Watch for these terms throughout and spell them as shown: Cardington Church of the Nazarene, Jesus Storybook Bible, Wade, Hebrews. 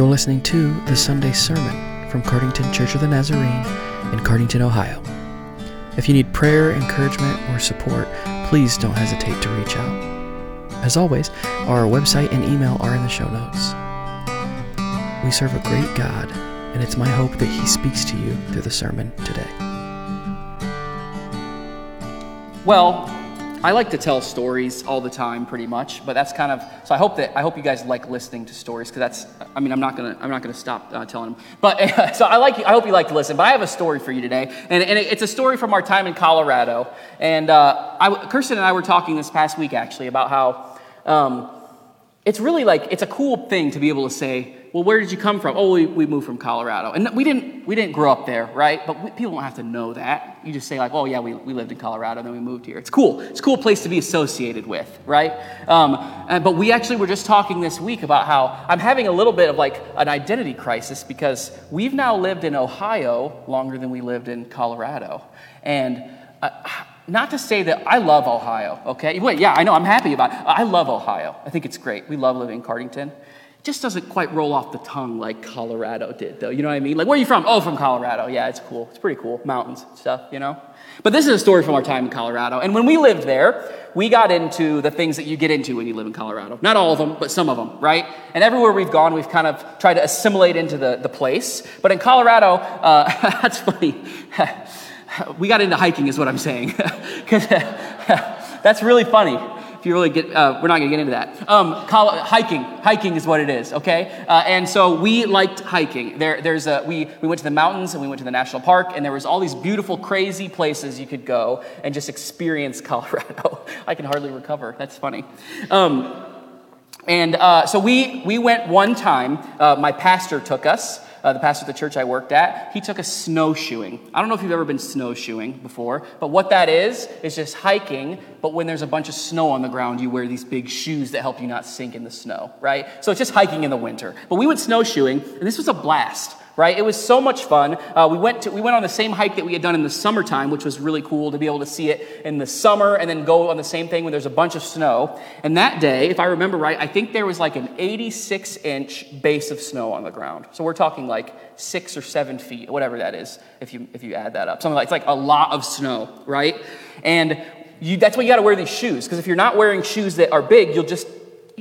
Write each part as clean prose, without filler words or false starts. You're listening to the Sunday Sermon from Cardington Church of the Nazarene in Cardington, Ohio. If you need prayer, encouragement, or support, please don't hesitate to reach out. As always, our website and email are in the show notes. We serve a great God, and it's my hope that He speaks to you through the sermon today. Well, I like to tell stories all the time, pretty much, but that's kind of so. I hope you guys like listening to stories, because that's. I mean, I'm not gonna stop telling them. But so I hope you like to listen. But I have a story for you today, and it's a story from our time in Colorado. And Kirsten and I were talking this past week actually about how it's really like it's a cool thing to be able to say, well, where did you come from? Oh, we moved from Colorado, and we didn't grow up there, right? But people don't have to know that. You just say like, oh yeah, we lived in Colorado, and then we moved here. It's cool. It's a cool place to be associated with, right? But we actually were just talking this week about how I'm having a little bit of like an identity crisis because we've now lived in Ohio longer than we lived in Colorado, and. Not to say that I love Ohio, okay? Wait, yeah, I know, I'm happy about it. I love Ohio. I think it's great. We love living in Cardington. It just doesn't quite roll off the tongue like Colorado did, though. You know what I mean? Like, where are you from? Oh, from Colorado. Yeah, it's cool. It's pretty cool. Mountains and stuff, you know? But this is a story from our time in Colorado. And when we lived there, we got into the things that you get into when you live in Colorado. Not all of them, but some of them, right? And everywhere we've gone, we've kind of tried to assimilate into the place. But in Colorado, that's funny. We got into hiking is what I'm saying. Because that's really funny. If you really get, we're not going to get into that. Hiking is what it is, okay? And so we liked hiking. We went to the mountains and we went to the national park, and there was all these beautiful, crazy places you could go and just experience Colorado. I can hardly recover. That's funny. So we went one time. My pastor took us. The pastor of the church I worked at, he took us snowshoeing. I don't know if you've ever been snowshoeing before, but what that is just hiking, but when there's a bunch of snow on the ground, you wear these big shoes that help you not sink in the snow, right? So it's just hiking in the winter. But we went snowshoeing, and this was a blast, right? It was so much fun. We went on the same hike that we had done in the summertime, which was really cool to be able to see it in the summer and then go on the same thing when there's a bunch of snow. And that day, if I remember right, I think there was like an 86-inch base of snow on the ground. So we're talking like 6 or 7 feet, whatever that is, if you add that up. Something like it's like a lot of snow, right? And that's why you got to wear these shoes, because if you're not wearing shoes that are big, you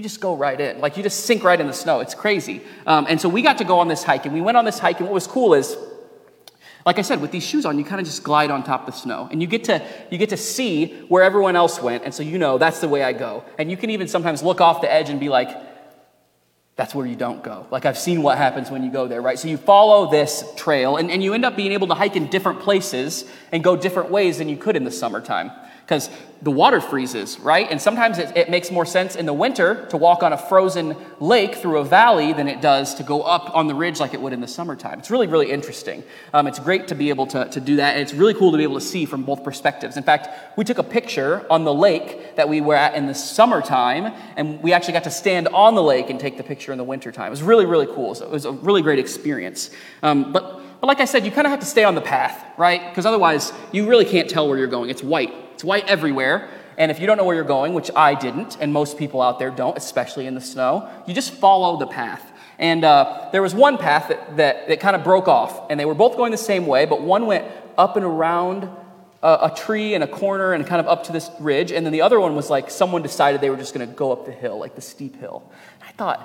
just go right in. Like, you just sink right in the snow. It's crazy. And so we got to go on this hike, and we went on this hike, and what was cool is, like I said, with these shoes on, you kind of just glide on top of the snow, and you get to see where everyone else went, and so you know that's the way I go. And you can even sometimes look off the edge and be like, that's where you don't go. Like, I've seen what happens when you go there, right? So you follow this trail, and you end up being able to hike in different places and go different ways than you could in the summertime. Because the water freezes, right? And sometimes it makes more sense in the winter to walk on a frozen lake through a valley than it does to go up on the ridge like it would in the summertime. It's really, really interesting. It's great to be able to do that, and it's really cool to be able to see from both perspectives. In fact, we took a picture on the lake that we were at in the summertime, and we actually got to stand on the lake and take the picture in the wintertime. It was really, really cool. So it was a really great experience. But like I said, you kind of have to stay on the path, right? Because otherwise, you really can't tell where you're going. It's white. It's white everywhere, and if you don't know where you're going, which I didn't, and most people out there don't, especially in the snow, you just follow the path. And there was one path that kind of broke off, and they were both going the same way, but one went up and around a tree and a corner and kind of up to this ridge, and then the other one was like someone decided they were just going to go up the hill, like the steep hill. And I thought,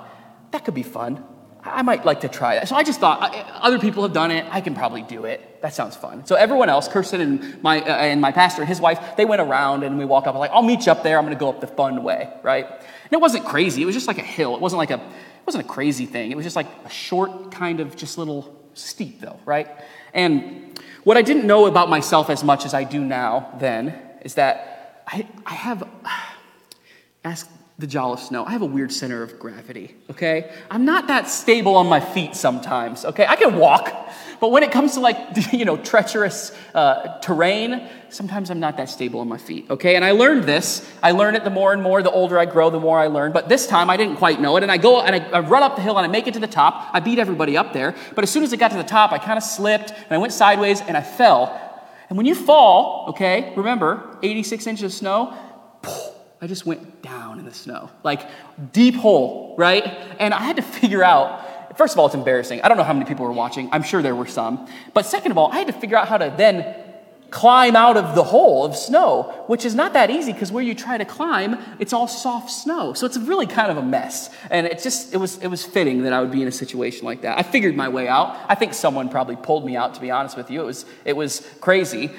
that could be fun. I might like to try that. So I just thought, other people have done it. I can probably do it. That sounds fun. So everyone else, Kirsten and my pastor and his wife, they went around and we walked up. I'm like, I'll meet you up there. I'm going to go up the fun way, right? And it wasn't crazy. It was just like a hill. It wasn't a crazy thing. It was just like a short kind of just little steep though, right? And what I didn't know about myself as much as I do now then is that I have, ask the jaw of snow. I have a weird center of gravity, okay? I'm not that stable on my feet sometimes, okay? I can walk, but when it comes to like, treacherous terrain, sometimes I'm not that stable on my feet, okay? And I learned this. I learn it the more and more. The older I grow, the more I learn. But this time I didn't quite know it. And I go and I run up the hill and I make it to the top. I beat everybody up there. But as soon as I got to the top, I kind of slipped and I went sideways and I fell. And when you fall, okay, remember, 86 inches of snow, I just went down in the snow, like deep hole, right? And I had to figure out First of all, it's embarrassing. I don't know how many people were watching. I'm sure there were some. But second of all, I had to figure out how to then climb out of the hole of snow, which is not that easy because where you try to climb, it's all soft snow. So it's really kind of a mess. And it was fitting that I would be in a situation like that. I figured my way out. I think someone probably pulled me out, to be honest with you. It was crazy.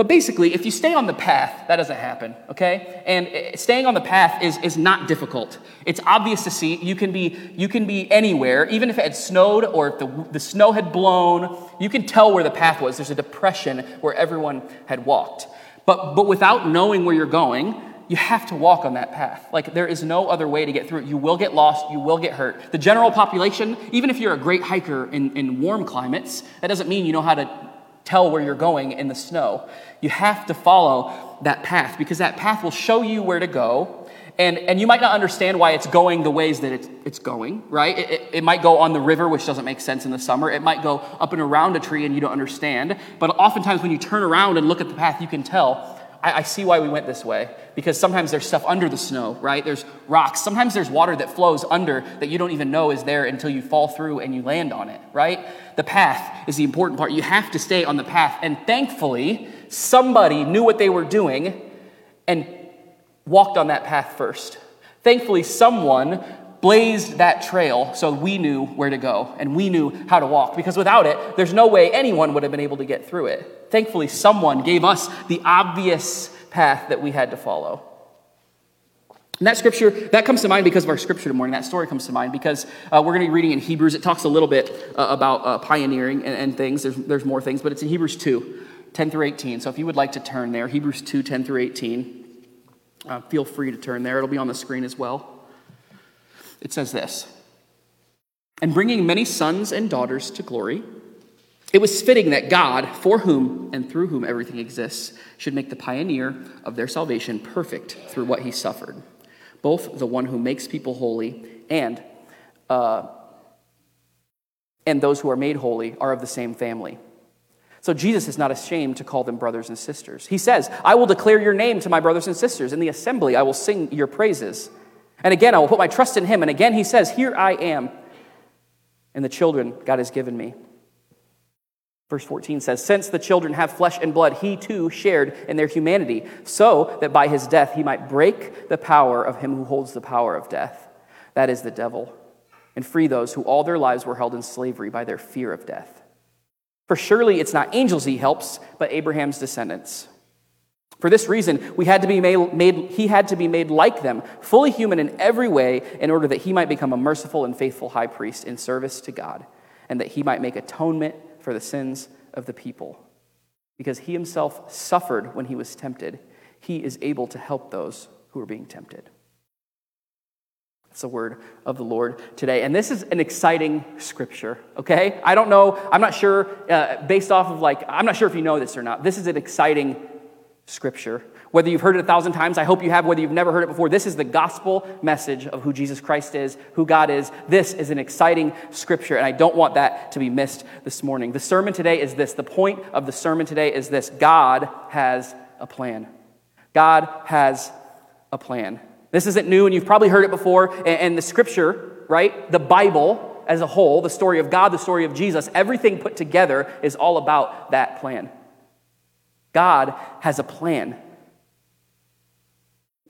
But basically, if you stay on the path, that doesn't happen, okay? And staying on the path is not difficult. It's obvious to see. You can be anywhere, even if it had snowed or if the snow had blown. You can tell where the path was. There's a depression where everyone had walked. But without knowing where you're going, you have to walk on that path. Like, there is no other way to get through it. You will get lost. You will get hurt. The general population, even if you're a great hiker in warm climates, that doesn't mean you know how to tell where you're going in the snow. You have to follow that path because that path will show you where to go. And you might not understand why it's going the ways that it's going, right? It might go on the river, which doesn't make sense in the summer. It might go up and around a tree and you don't understand. But oftentimes when you turn around and look at the path, you can tell, I see why we went this way. Because sometimes there's stuff under the snow, right? There's rocks. Sometimes there's water that flows under that you don't even know is there until you fall through and you land on it, right? The path is the important part. You have to stay on the path. And thankfully, somebody knew what they were doing and walked on that path first. Thankfully, someone blazed that trail so we knew where to go and we knew how to walk, because without it, there's no way anyone would have been able to get through it. Thankfully, someone gave us the obvious path that we had to follow. And that scripture, that comes to mind because of our scripture tomorrow. That story comes to mind because we're going to be reading in Hebrews. It talks a little bit about pioneering and things. There's more things, but it's in Hebrews 2, 10 through 18. So if you would like to turn there, Hebrews 2, 10 through 18, feel free to turn there. It'll be on the screen as well. It says this: "And bringing many sons and daughters to glory, it was fitting that God, for whom and through whom everything exists, should make the pioneer of their salvation perfect through what he suffered. Both the one who makes people holy and those who are made holy are of the same family. So Jesus is not ashamed to call them brothers and sisters. He says, 'I will declare your name to my brothers and sisters. In the assembly I will sing your praises.' And again, I will put my trust in him. And again, he says, 'Here I am, and the children God has given me.'" Verse 14 says, "Since the children have flesh and blood, he too shared in their humanity, so that by his death he might break the power of him who holds the power of death, that is the devil, and free those who all their lives were held in slavery by their fear of death. For surely it's not angels he helps, but Abraham's descendants. For this reason, he had to be made like them, fully human in every way, in order that he might become a merciful and faithful high priest in service to God, and that he might make atonement for the sins of the people. Because he himself suffered when he was tempted, he is able to help those who are being tempted." That's the word of the Lord today. And this is an exciting scripture, okay? I don't know, I'm not sure, based off of I'm not sure if you know this or not. This is an exciting scripture. Whether you've heard it 1,000 times, I hope you have. Whether you've never heard it before, this is the gospel message of who Jesus Christ is, who God is. This is an exciting scripture, and I don't want that to be missed this morning. The sermon today is this. The point of the sermon today is this: God has a plan. God has a plan. This isn't new, and you've probably heard it before. And the scripture, right, the Bible as a whole, the story of God, the story of Jesus, everything put together is all about that plan. God has a plan.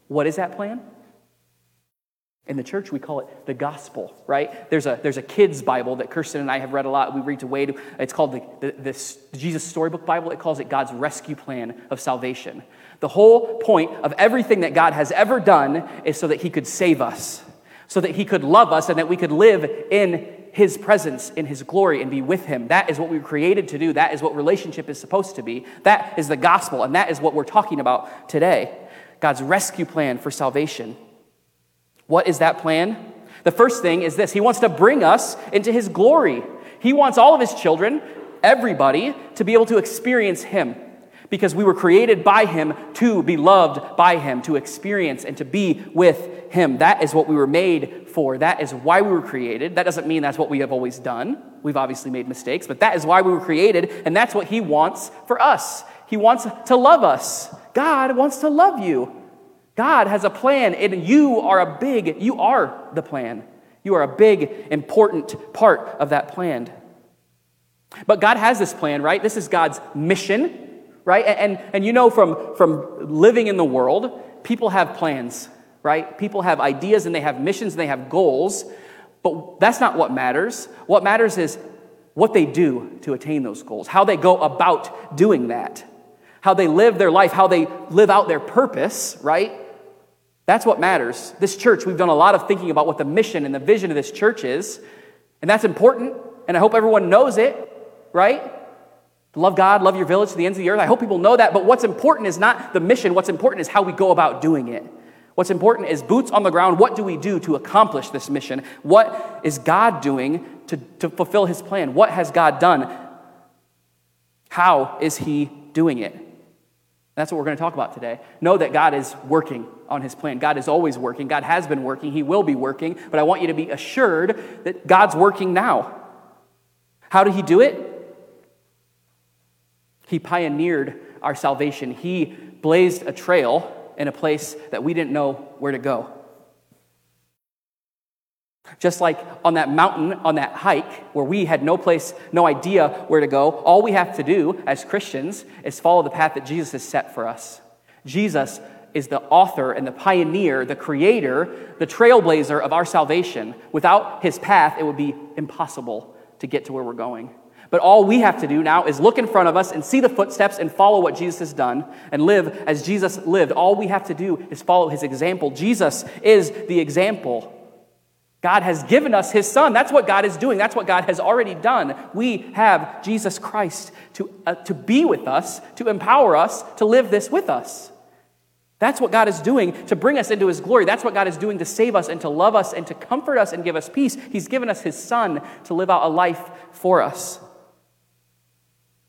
What is that plan? In the church, we call it the gospel, right? There's a kids' Bible that Kirsten and I have read a lot. We read to Wade. It's called the Jesus Storybook Bible. It calls it God's rescue plan of salvation. The whole point of everything that God has ever done is so that he could save us, so that he could love us, and that we could live in his presence, in his glory, and be with him. That is what we were created to do. That is what relationship is supposed to be. That is the gospel, and that is what we're talking about today. God's rescue plan for salvation. What is that plan? The first thing is this: he wants to bring us into his glory. He wants all of his children, everybody, to be able to experience him, because we were created by him to be loved by him, to experience and to be with him. That is what we were made for. That is why we were created. That doesn't mean that's what we have always done. We've obviously made mistakes, but that is why we were created, and that's what he wants for us. He wants to love us. God wants to love you. God has a plan, and you are the plan. You are a big, important part of that plan. But God has this plan, right? This is God's mission, right? And you know from living in the world, people have plans, right? People have ideas and they have missions and they have goals, but that's not what matters. What matters is what they do to attain those goals, how they go about doing that, how they live their life, how they live out their purpose, right? That's what matters. This church, we've done a lot of thinking about what the mission and the vision of this church is, and that's important, and I hope everyone knows it, right? Love God, love your village to the ends of the earth. I hope people know that, but what's important is not the mission. What's important is how we go about doing it. What's important is boots on the ground. What do we do to accomplish this mission? What is God doing to fulfill his plan? What has God done? How is he doing it? That's what we're going to talk about today. Know that God is working on his plan. God is always working. God has been working. He will be working. But I want you to be assured that God's working now. How did he do it? He pioneered our salvation. He blazed a trail in a place that we didn't know where to go. Just like on that mountain, on that hike, where we had no place, no idea where to go, all we have to do as Christians is follow the path that Jesus has set for us. Jesus is the author and the pioneer, the creator, the trailblazer of our salvation. Without his path, it would be impossible to get to where we're going. But all we have to do now is look in front of us and see the footsteps and follow what Jesus has done and live as Jesus lived. All we have to do is follow his example. Jesus is the example. God has given us his son. That's what God is doing. That's what God has already done. We have Jesus Christ to be with us, to empower us, to live this with us. That's what God is doing to bring us into his glory. That's what God is doing to save us and to love us and to comfort us and give us peace. He's given us his son to live out a life for us.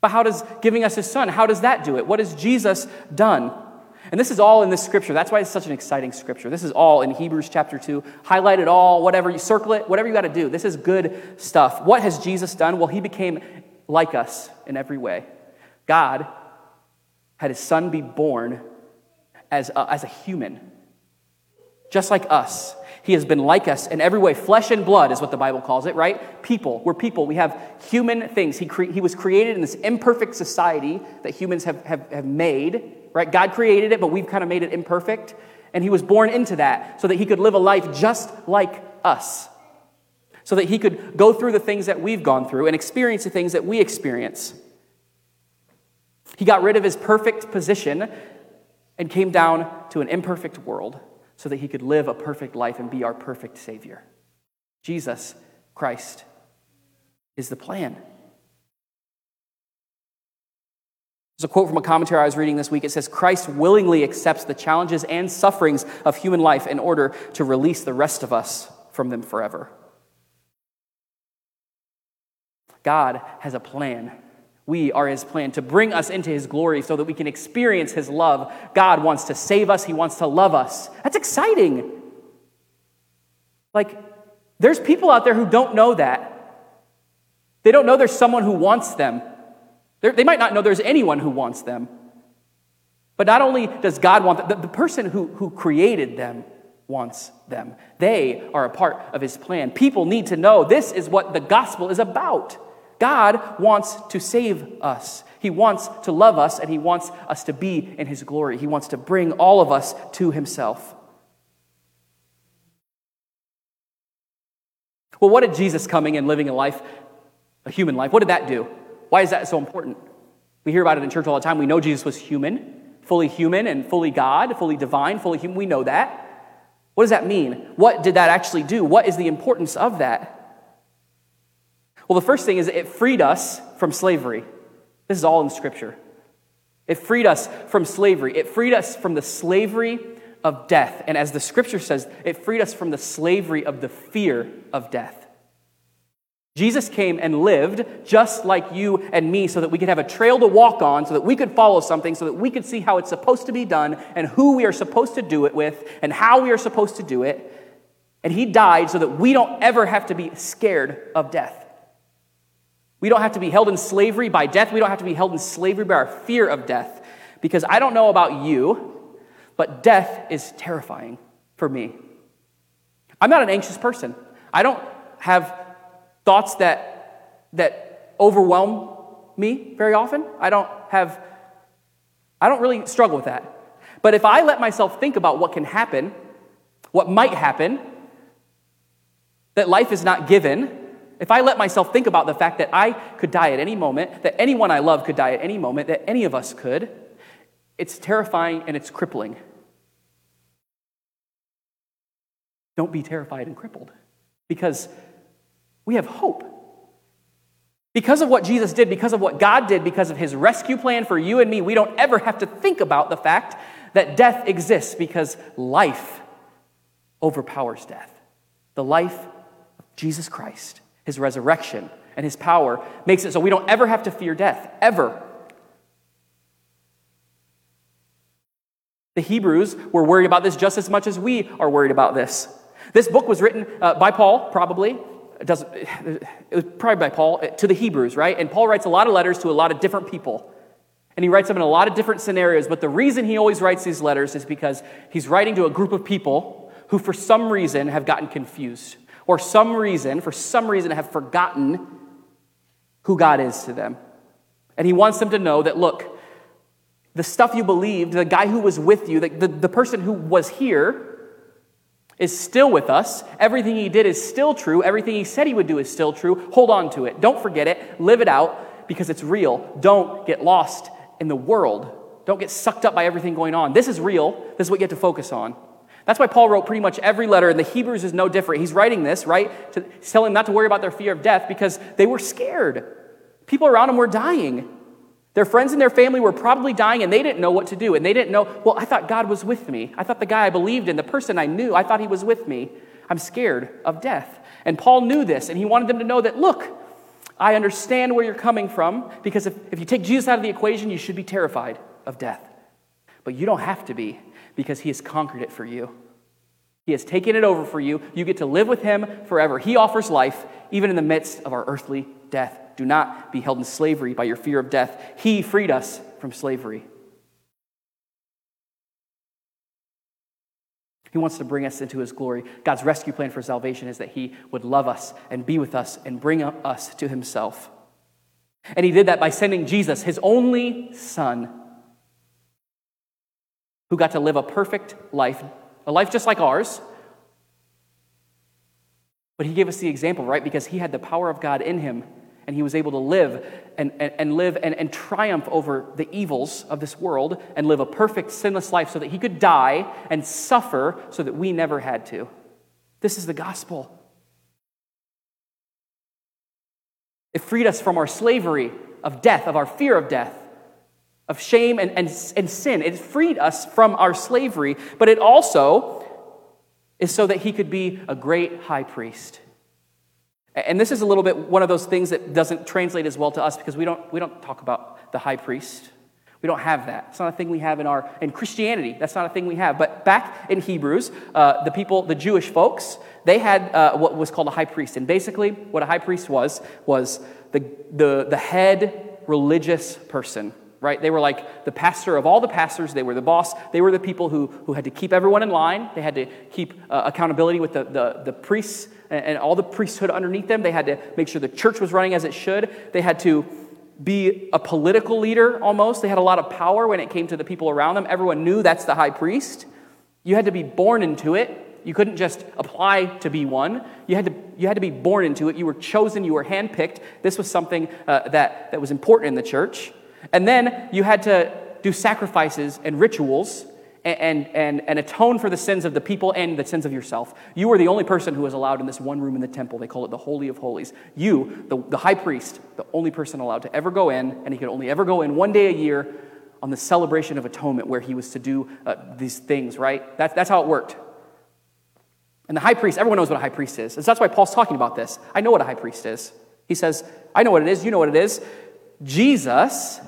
But how does giving us his son, how does that do it? What has Jesus done? And this is all in this scripture. That's why it's such an exciting scripture. This is all in Hebrews chapter 2. Highlight it all, whatever, you circle it, whatever you got to do. This is good stuff. What has Jesus done? Well, he became like us in every way. God had his son be born as a human, just like us. He has been like us in every way. Flesh and blood is what the Bible calls it, right? People. We're people. We have human things. He was created in this imperfect society that humans have made, right? God created it, but we've kind of made it imperfect. And he was born into that so that he could live a life just like us, so that he could go through the things that we've gone through and experience the things that we experience. He got rid of his perfect position and came down to an imperfect world so that he could live a perfect life and be our perfect Savior. Jesus Christ is the plan. There's a quote from a commentary I was reading this week. It says, Christ willingly accepts the challenges and sufferings of human life in order to release the rest of us from them forever. God has a plan. We are his plan to bring us into his glory so that we can experience his love. God wants to save us. He wants to love us. That's exciting. Like, there's people out there who don't know that. They don't know there's someone who wants them. They might not know there's anyone who wants them. But not only does God want them, the person who created them wants them. They are a part of his plan. People need to know this is what the gospel is about. God wants to save us. He wants to love us, and he wants us to be in his glory. He wants to bring all of us to himself. Well, what did Jesus coming and living a human life, what did that do? Why is that so important? We hear about it in church all the time. We know Jesus was fully human and fully God, fully divine, fully human. We know that. What does that mean? What did that actually do? What is the importance of that? Well, the first thing is it freed us from slavery. This is all in Scripture. It freed us from slavery. It freed us from the slavery of death. And as the Scripture says, it freed us from the slavery of the fear of death. Jesus came and lived just like you and me so that we could have a trail to walk on, so that we could follow something, so that we could see how it's supposed to be done and who we are supposed to do it with and how we are supposed to do it. And he died so that we don't ever have to be scared of death. We don't have to be held in slavery by death. We don't have to be held in slavery by our fear of death. Because I don't know about you, but death is terrifying for me. I'm not an anxious person. I don't have thoughts that overwhelm me very often. I don't really struggle with that. But if I let myself think about what can happen, what might happen, that life is not given, if I let myself think about the fact that I could die at any moment, that anyone I love could die at any moment, that any of us could, it's terrifying and it's crippling. Don't be terrified and crippled, because we have hope. Because of what Jesus did, because of what God did, because of his rescue plan for you and me, we don't ever have to think about the fact that death exists, because life overpowers death. The life of Jesus Christ, his resurrection, and his power makes it so we don't ever have to fear death, ever. The Hebrews were worried about this just as much as we are worried about this. This book was written by Paul, probably. It was probably by Paul to the Hebrews, right? And Paul writes a lot of letters to a lot of different people. And he writes them in a lot of different scenarios. But the reason he always writes these letters is because he's writing to a group of people who for some reason have gotten confused. Or for some reason have forgotten who God is to them. And he wants them to know that, look, the stuff you believed, the guy who was with you, the person who was here, is still with us. Everything he did is still true. Everything he said he would do is still true. Hold on to it. Don't forget it. Live it out, because it's real. Don't get lost in the world. Don't get sucked up by everything going on. This is real. This is what you have to focus on. That's why Paul wrote pretty much every letter, and the Hebrews is no different. He's writing this, right? He's telling them not to worry about their fear of death, because they were scared. People around them were dying. Their friends and their family were probably dying, and they didn't know what to do. And they didn't know, well, I thought God was with me. I thought the guy I believed in, the person I knew, I thought he was with me. I'm scared of death. And Paul knew this, and he wanted them to know that, look, I understand where you're coming from, because if you take Jesus out of the equation, you should be terrified of death. But you don't have to be, because he has conquered it for you. He has taken it over for you. You get to live with him forever. He offers life, even in the midst of our earthly death. Do not be held in slavery by your fear of death. He freed us from slavery. He wants to bring us into his glory. God's rescue plan for salvation is that he would love us and be with us and bring us to himself. And he did that by sending Jesus, his only son, who got to live a perfect life, a life just like ours. But he gave us the example, right? Because he had the power of God in him. And he was able to live and triumph over the evils of this world and live a perfect, sinless life so that he could die and suffer so that we never had to. This is the gospel. It freed us from our slavery of death, of our fear of death, of shame and sin. It freed us from our slavery, but it also is so that he could be a great high priest. And this is a little bit one of those things that doesn't translate as well to us, because we don't talk about the high priest. We don't have that. It's not a thing we have in Christianity. That's not a thing we have. But back in Hebrews, the Jewish folks, they had what was called a high priest. And basically what a high priest was the head religious person, right? They were like the pastor of all the pastors. They were the boss. They were the people who had to keep everyone in line. They had to keep accountability with the priests and all the priesthood underneath them. They had to make sure the church was running as it should. They had to be a political leader almost. They had a lot of power when it came to the people around them. Everyone knew that's the high priest. You had to be born into it. You couldn't just apply to be one. You had to be born into it. You were chosen. You were handpicked. This was something that was important in the church. And then you had to do sacrifices and rituals and atone for the sins of the people and the sins of yourself. You were the only person who was allowed in this one room in the temple. They call it the Holy of Holies. You, the high priest, the only person allowed to ever go in, and he could only ever go in one day a year on the celebration of atonement, where he was to do these things, right? That's how it worked. And the high priest, everyone knows what a high priest is. And so that's why Paul's talking about this. I know what a high priest is. He says, I know what it is. You know what it is. Jesus,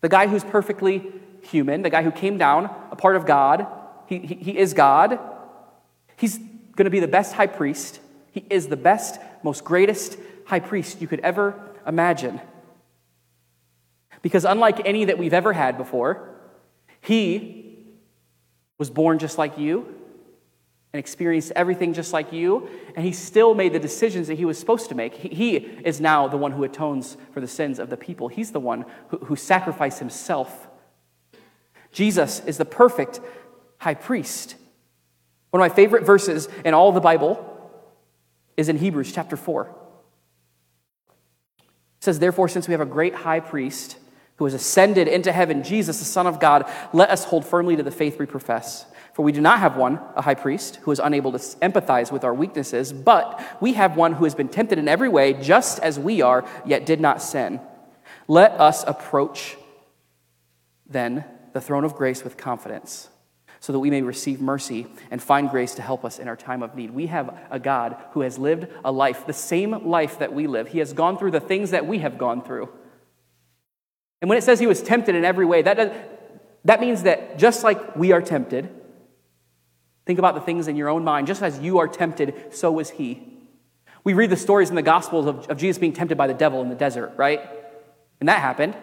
the guy who's perfectly human, the guy who came down, a part of God, he is God. He's going to be the best high priest. He is the best, most greatest high priest you could ever imagine. Because unlike any that we've ever had before, he was born just like you, and experienced everything just like you, and he still made the decisions that he was supposed to make. He is now the one who atones for the sins of the people. He's the one who sacrificed himself. Jesus is the perfect high priest. One of my favorite verses in all the Bible is in Hebrews chapter 4. It says, "Therefore, since we have a great high priest who has ascended into heaven, Jesus, the Son of God, let us hold firmly to the faith we profess. For we do not have a high priest, who is unable to empathize with our weaknesses, but we have one who has been tempted in every way, just as we are, yet did not sin. Let us approach, then, the throne of grace with confidence, so that we may receive mercy and find grace to help us in our time of need." We have a God who has lived a life, the same life that we live. He has gone through the things that we have gone through. And when it says he was tempted in every way, that means that just like we are tempted, think about the things in your own mind. Just as you are tempted, so was he. We read the stories in the Gospels of Jesus being tempted by the devil in the desert, right? And that happened.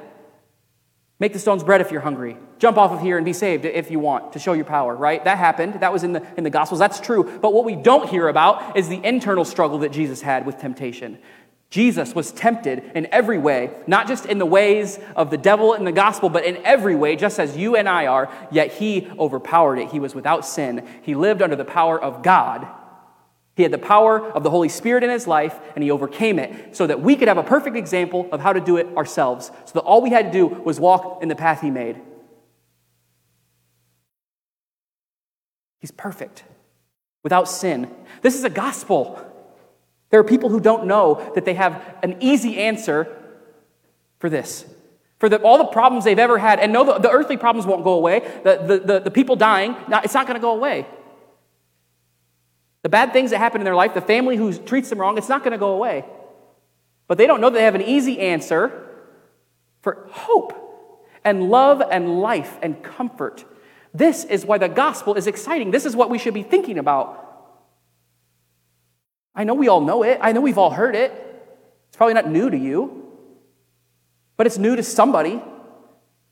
Make the stones bread if you're hungry. Jump off of here and be saved if you want to show your power, right? That happened. That was in the Gospels. That's true. But what we don't hear about is the internal struggle that Jesus had with temptation. Jesus was tempted in every way, not just in the ways of the devil in the gospel, but in every way, just as you and I are, yet he overpowered it. He was without sin. He lived under the power of God. He had the power of the Holy Spirit in his life, and he overcame it so that we could have a perfect example of how to do it ourselves, so that all we had to do was walk in the path he made. He's perfect, without sin. This is a gospel. There are people who don't know that they have an easy answer for this, for all the problems they've ever had. And no, the earthly problems won't go away. The people dying, it's not going to go away. The bad things that happen in their life, the family who treats them wrong, it's not going to go away. But they don't know that they have an easy answer for hope and love and life and comfort. This is why the gospel is exciting. This is what we should be thinking about. I know we all know it. I know we've all heard it. It's probably not new to you, but it's new to somebody.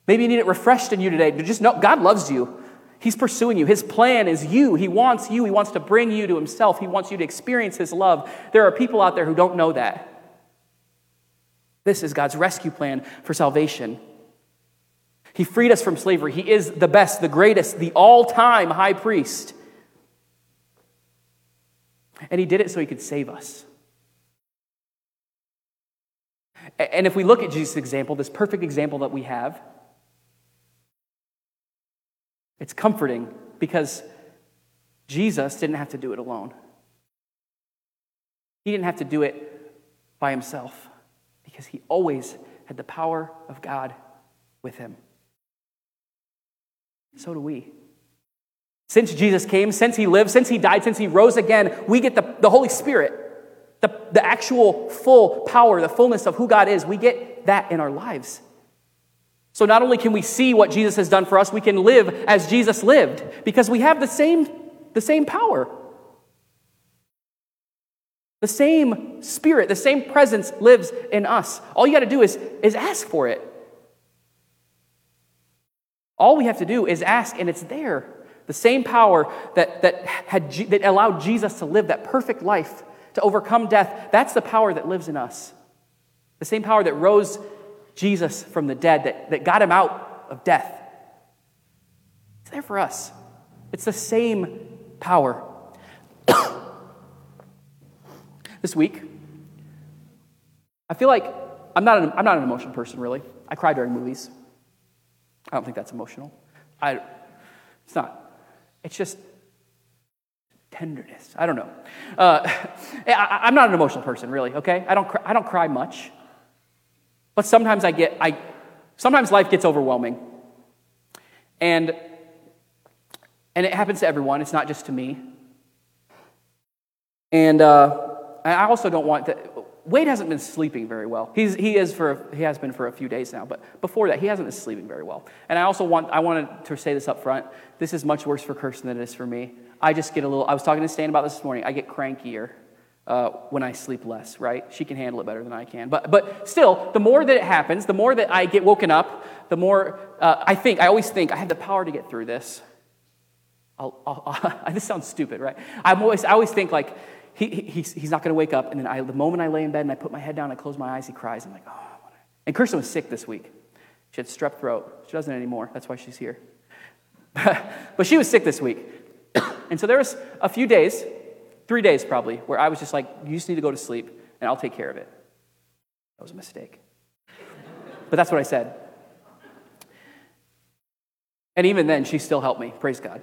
Maybe you need it refreshed in you today. Just know God loves you. He's pursuing you. His plan is you. He wants you. He wants to bring you to himself. He wants you to experience his love. There are people out there who don't know that. This is God's rescue plan for salvation. He freed us from slavery. He is the best, the greatest, the all-time high priest. And he did it so he could save us. And if we look at Jesus' example, this perfect example that we have, it's comforting because Jesus didn't have to do it alone. He didn't have to do it by himself because he always had the power of God with him. So do we. Since Jesus came, since he lived, since he died, since he rose again, we get the Holy Spirit, the actual full power, the fullness of who God is. We get that in our lives. So not only can we see what Jesus has done for us, we can live as Jesus lived because we have the same power. The same Spirit, the same presence lives in us. All you got to do is ask for it. All we have to do is ask, and it's there. The same power that allowed Jesus to live that perfect life, to overcome death, that's the power that lives in us. The same power that rose Jesus from the dead, that got him out of death. It's there for us. It's the same power. This week, I feel like I'm not an emotional person, really. I cry during movies. I don't think that's emotional. It's not. It's just tenderness. I don't know. I'm not an emotional person, really. Okay, I don't cry much. But sometimes sometimes life gets overwhelming, and it happens to everyone. It's not just to me. And I also don't want that. Wade hasn't been sleeping very well. He has been for a few days now, but before that, he hasn't been sleeping very well. And I wanted to say this up front. This is much worse for Kirsten than it is for me. I was talking to Stan about this morning. I get crankier when I sleep less, right? She can handle it better than I can. But still, the more that it happens, the more that I get woken up, the more I always think I have the power to get through this. This sounds stupid, right? I always think like he's not going to wake up, and then the moment I lay in bed and I put my head down, I close my eyes, he cries. I'm like, oh. And Kirsten was sick this week. She had strep throat. She doesn't anymore. That's why she's here. But she was sick this week, and so there was a few days, 3 days probably, where I was just like, you just need to go to sleep, and I'll take care of it. That was a mistake. But that's what I said. And even then, she still helped me. Praise God.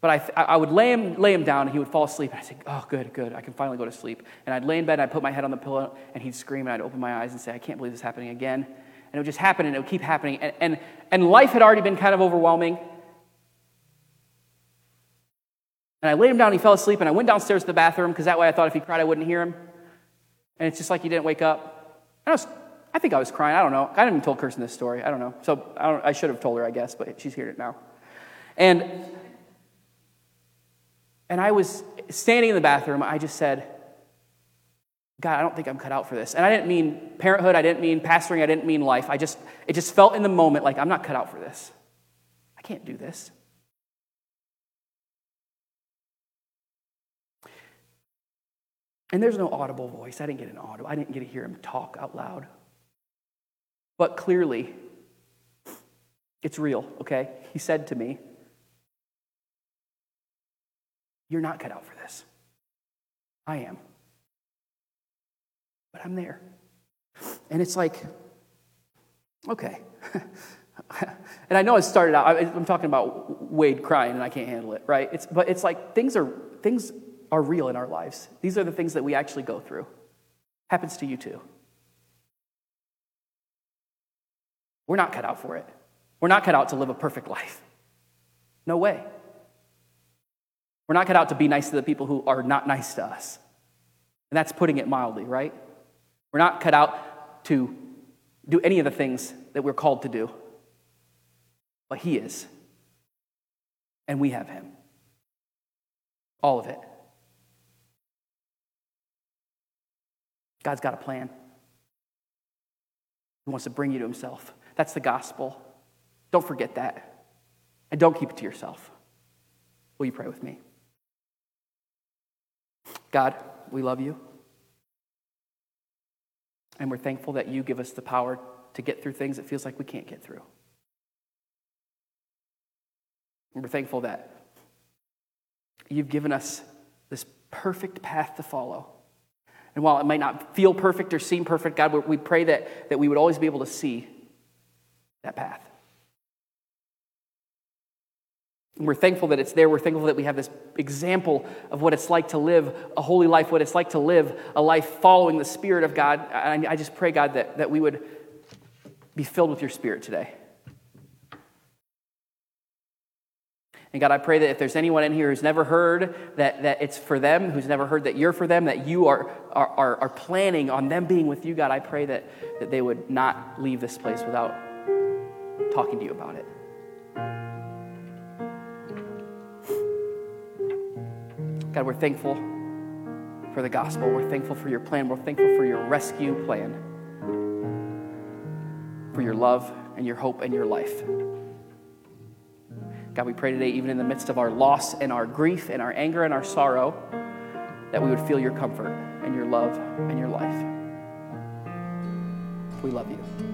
But I would lay him down, and he would fall asleep. And I'd say, oh, good, I can finally go to sleep. And I'd lay in bed, and I'd put my head on the pillow, and he'd scream, and I'd open my eyes and say, I can't believe this is happening again. And it would just happen, and it would keep happening. And life had already been kind of overwhelming. And I laid him down, and he fell asleep, and I went downstairs to the bathroom, because that way I thought if he cried, I wouldn't hear him. And it's just like he didn't wake up. And I think I was crying. I don't know. I haven't even told Kirsten this story. I don't know. So I should have told her, I guess, but she's heard it now. And I was standing in the bathroom. I just said, God, I don't think I'm cut out for this. And I didn't mean parenthood. I didn't mean pastoring. I didn't mean life. It just felt in the moment like I'm not cut out for this. I can't do this. And there's no audible voice. I didn't get to hear him talk out loud. But clearly, it's real, okay? He said to me, you're not cut out for this. I am. But I'm there. And it's like, okay. And I know it started out, I'm talking about Wade crying and I can't handle it, right? But it's like things are real in our lives. These are the things that we actually go through. Happens to you too. We're not cut out for it. We're not cut out to live a perfect life. No way. We're not cut out to be nice to the people who are not nice to us. And that's putting it mildly, right? We're not cut out to do any of the things that we're called to do. But he is. And we have him. All of it. God's got a plan. He wants to bring you to himself. That's the gospel. Don't forget that. And don't keep it to yourself. Will you pray with me? God, we love you. And we're thankful that you give us the power to get through things it feels like we can't get through. And we're thankful that you've given us this perfect path to follow. And while it might not feel perfect or seem perfect, God, we pray that we would always be able to see that path. And we're thankful that it's there. We're thankful that we have this example of what it's like to live a holy life, what it's like to live a life following the Spirit of God. And I just pray, God, that we would be filled with your Spirit today. And God, I pray that if there's anyone in here who's never heard that it's for them, who's never heard that you're for them, that you are planning on them being with you, God, I pray that they would not leave this place without talking to you about it. God, we're thankful for the gospel. We're thankful for your plan. We're thankful for your rescue plan, for your love and your hope and your life. God, we pray today, even in the midst of our loss and our grief and our anger and our sorrow, that we would feel your comfort and your love and your life. We love you.